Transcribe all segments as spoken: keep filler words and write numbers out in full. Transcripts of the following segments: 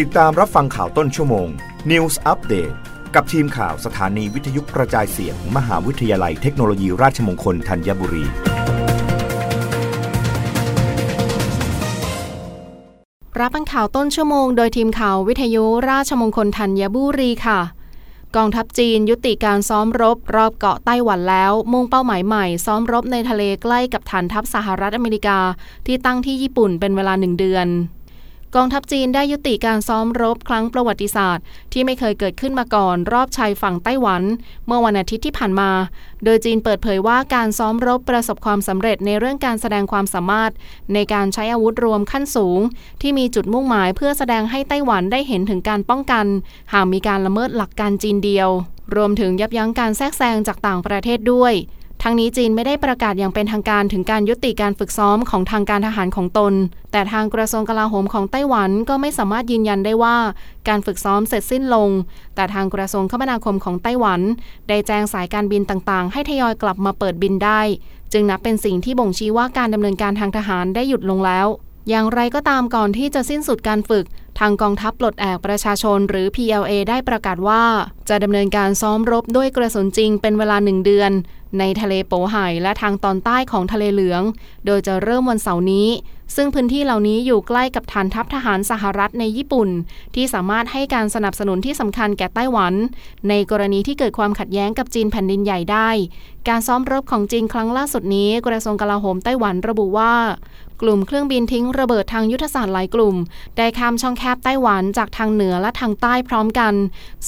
ติดตามรับฟังข่าวต้นชั่วโมง News Update กับทีมข่าวสถานีวิทยุกระจายเสียง มหาวิทยาลัยเทคโนโลยีราชมงคลธัญบุรีรับฟังข่าวต้นชั่วโมงโดยทีมข่าววิทยุราชมงคลธัญบุรีค่ะกองทัพจีนยุติการซ้อมรบรอบเกาะไต้หวันแล้วมุ่งเป้าหมายใหม่ซ้อมรบในทะเลใกล้กับฐานทัพสหรัฐอเมริกาที่ตั้งที่ญี่ปุ่นเป็นเวลาหนึ่งเดือนกองทัพจีนได้ยุติการซ้อมรบครั้งประวัติศาสตร์ที่ไม่เคยเกิดขึ้นมาก่อนรอบชายฝั่งไต้หวันเมื่อวันอาทิตย์ที่ผ่านมาโดยจีนเปิดเผยว่าการซ้อมรบประสบความสำเร็จในเรื่องการแสดงความสามารถในการใช้อาวุธรวมขั้นสูงที่มีจุดมุ่งหมายเพื่อแสดงให้ไต้หวันได้เห็นถึงการป้องกันหากมีการละเมิดหลักการจีนเดียวรวมถึงยับยั้งการแทรกแซงจากต่างประเทศด้วยทั้งนี้จีนไม่ได้ประกาศอย่างเป็นทางการถึงการยุติการฝึกซ้อมของทางการทหารของตนแต่ทางกระทรวงกลาโหมของไต้หวันก็ไม่สามารถยืนยันได้ว่าการฝึกซ้อมเสร็จสิ้นลงแต่ทางกระทรวงคมนาคมของไต้หวันได้แจ้งสายการบินต่างๆให้ทยอยกลับมาเปิดบินได้จึงนับเป็นสิ่งที่บ่งชี้ว่าการดำเนินการทางทหารได้หยุดลงแล้วอย่างไรก็ตามก่อนที่จะสิ้นสุดการฝึกทางกองทัพปลดแอกประชาชนหรือ พี แอล เอ ได้ประกาศว่าจะดำเนินการซ้อมรบด้วยกระสุนจริงเป็นเวลาหนึ่งเดือนในทะเลโป๋ไห่และทางตอนใต้ของทะเลเหลืองโดยจะเริ่มวันเสาร์นี้ซึ่งพื้นที่เหล่านี้อยู่ใกล้กับฐานทัพทหารสหรัฐในญี่ปุ่นที่สามารถให้การสนับสนุนที่สำคัญแก่ไต้หวันในกรณีที่เกิดความขัดแย้งกับจีนแผ่นดินใหญ่ได้การซ้อมรบของจีนครั้งล่าสุดนี้กระทรวงกลาโหมไต้หวันระบุว่ากลุ่มเครื่องบินทิ้งระเบิดทางยุทธศาสตร์หลายกลุ่มได้ข้ามช่องแคบไต้หวันจากทางเหนือและทางใต้พร้อมกัน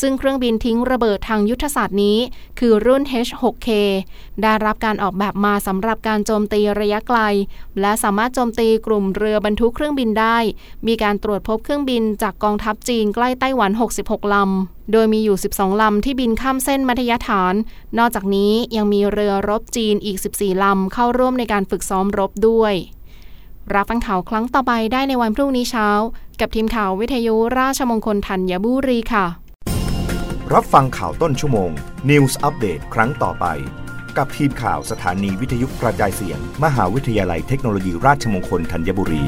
ซึ่งเครื่องบินทิ้งระเบิดทางยุทธศาสตร์นี้คือรุ่น เอช หก เค ได้รับการออกแบบมาสำหรับการโจมตีระยะไกลและสามารถโจมตีกลุ่มเรือบรรทุกเครื่องบินได้มีการตรวจพบเครื่องบินจากกองทัพจีนใกล้ไต้หวันหกสิบหกลำโดยมีอยู่สิบสองลำที่บินข้ามเส้นมัธยฐานนอกจากนี้ยังมีเรือรบจีนอีกสิบสี่ลำเข้าร่วมในการฝึกซ้อมรบด้วยรับฟังข่าวครั้งต่อไปได้ในวันพรุ่งนี้เช้ากับทีมข่าววิทยุราชมงคลธัญบุรีค่ะรับฟังข่าวต้นชั่วโมง News Update ครั้งต่อไปกับทีมข่าวสถานีวิทยุกระจายเสียงมหาวิทยาลัยเทคโนโลยีราชมงคลธัญบุรี